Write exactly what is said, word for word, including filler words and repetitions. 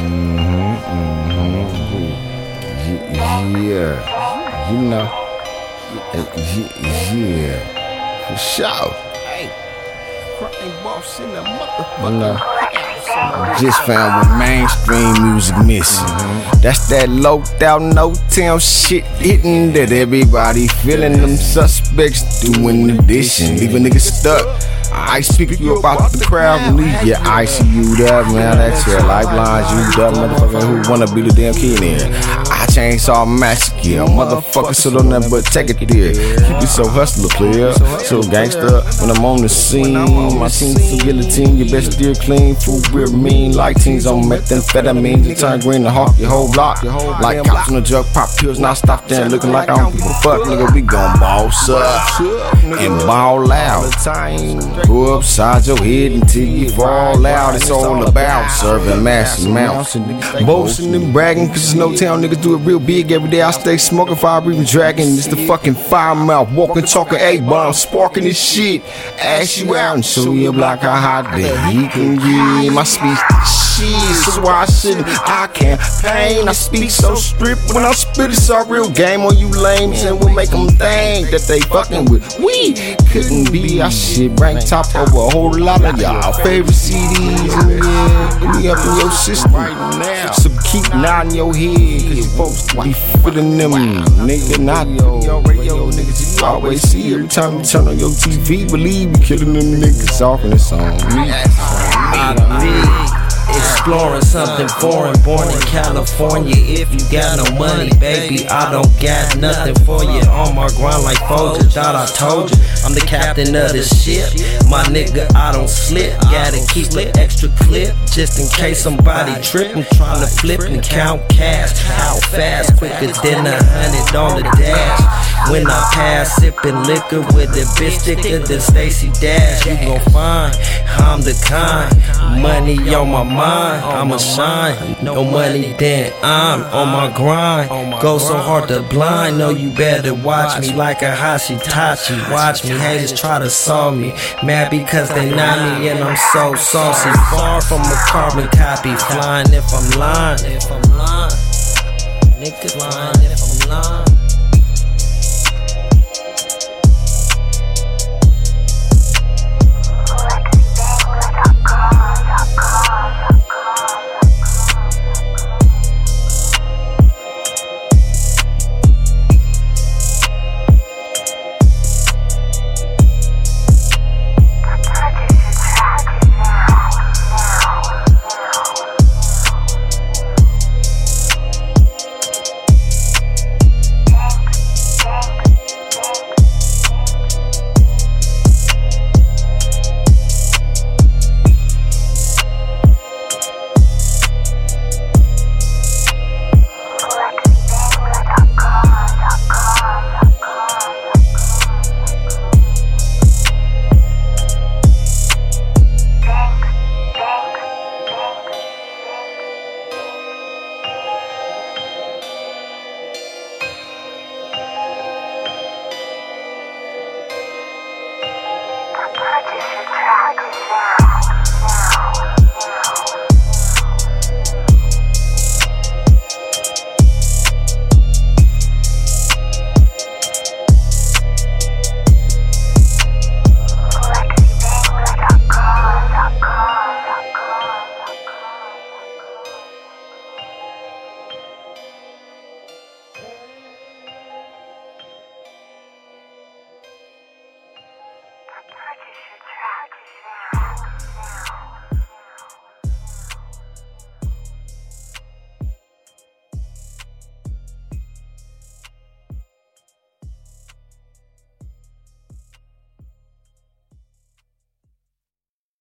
Mm-hmm, mm-hmm. Yeah. You know. Yeah. For sure. Hey. Crime boss in the motherfucker. Just found what mainstream music missing. Mm-hmm. That's that low down, no town shit hitting that everybody feeling. Them suspects doing the dishing, leaving niggas stuck. I speak you about the crowd, leave your I C U'd up, man. That's your lifelines, you up, motherfucker. Who wanna be the damn kid in? I chainsaw massacre, yeah, motherfucker, so don't never take it there. Keep it so hustler, player, so gangster. When I'm on the scene, my team's a guillotine. You best steer clean, fool, we're mean. Like teens on methamphetamine, you turn green to hawk your whole block. Like cops on the drug, pop pills, now stop there looking like I don't give a fuck, nigga. We gon' boss up and ball out. Go upside your head until you fall out. It's all about serving massive amounts. Boasting and bragging, cause there's no town niggas do it real big every day. I stay smoking, fire breathing, dragging. It's the fucking fire mouth, walking, talking A-bomb, sparking this shit. Ask you out and show your block how hot that he can get. My speech shit, so why shouldn't I campaign? I speak so stripped when I spit, it's our real game on you lames. And we'll make them think that they fucking with we. Couldn't be, I shit rank top over a whole lot of y'all favorite C Ds. And yeah, we up in your system now. So keep nodding your head, cause you folks be feeling them. Nigga, not your radio niggas you always see. Every time you turn on your T V, believe you killing them niggas off in the song. I be exploring something foreign, born in California. If you got no money, baby, I don't got nothing for you. On my grind like Folger, thought I told you. I'm the captain of the ship, my nigga, I don't slip. Gotta keep an extra clip, just in case somebody trip. I'm trying to flip and count cash, how fast, quicker than a hundred on the dash. When I pass, sipping liquor with a bitch thicker than Stacey Dash. You gon' find I'm the kind, money on my mind. I'ma shine, no money then I'm on my grind. Go so hard to blind, no you better watch me. Like a Hashitachi, watch me. Haters try to saw me, mad because they not me and I'm so saucy. Far from a carbon copy, flying if I'm lying. Niggas lying if I'm lying.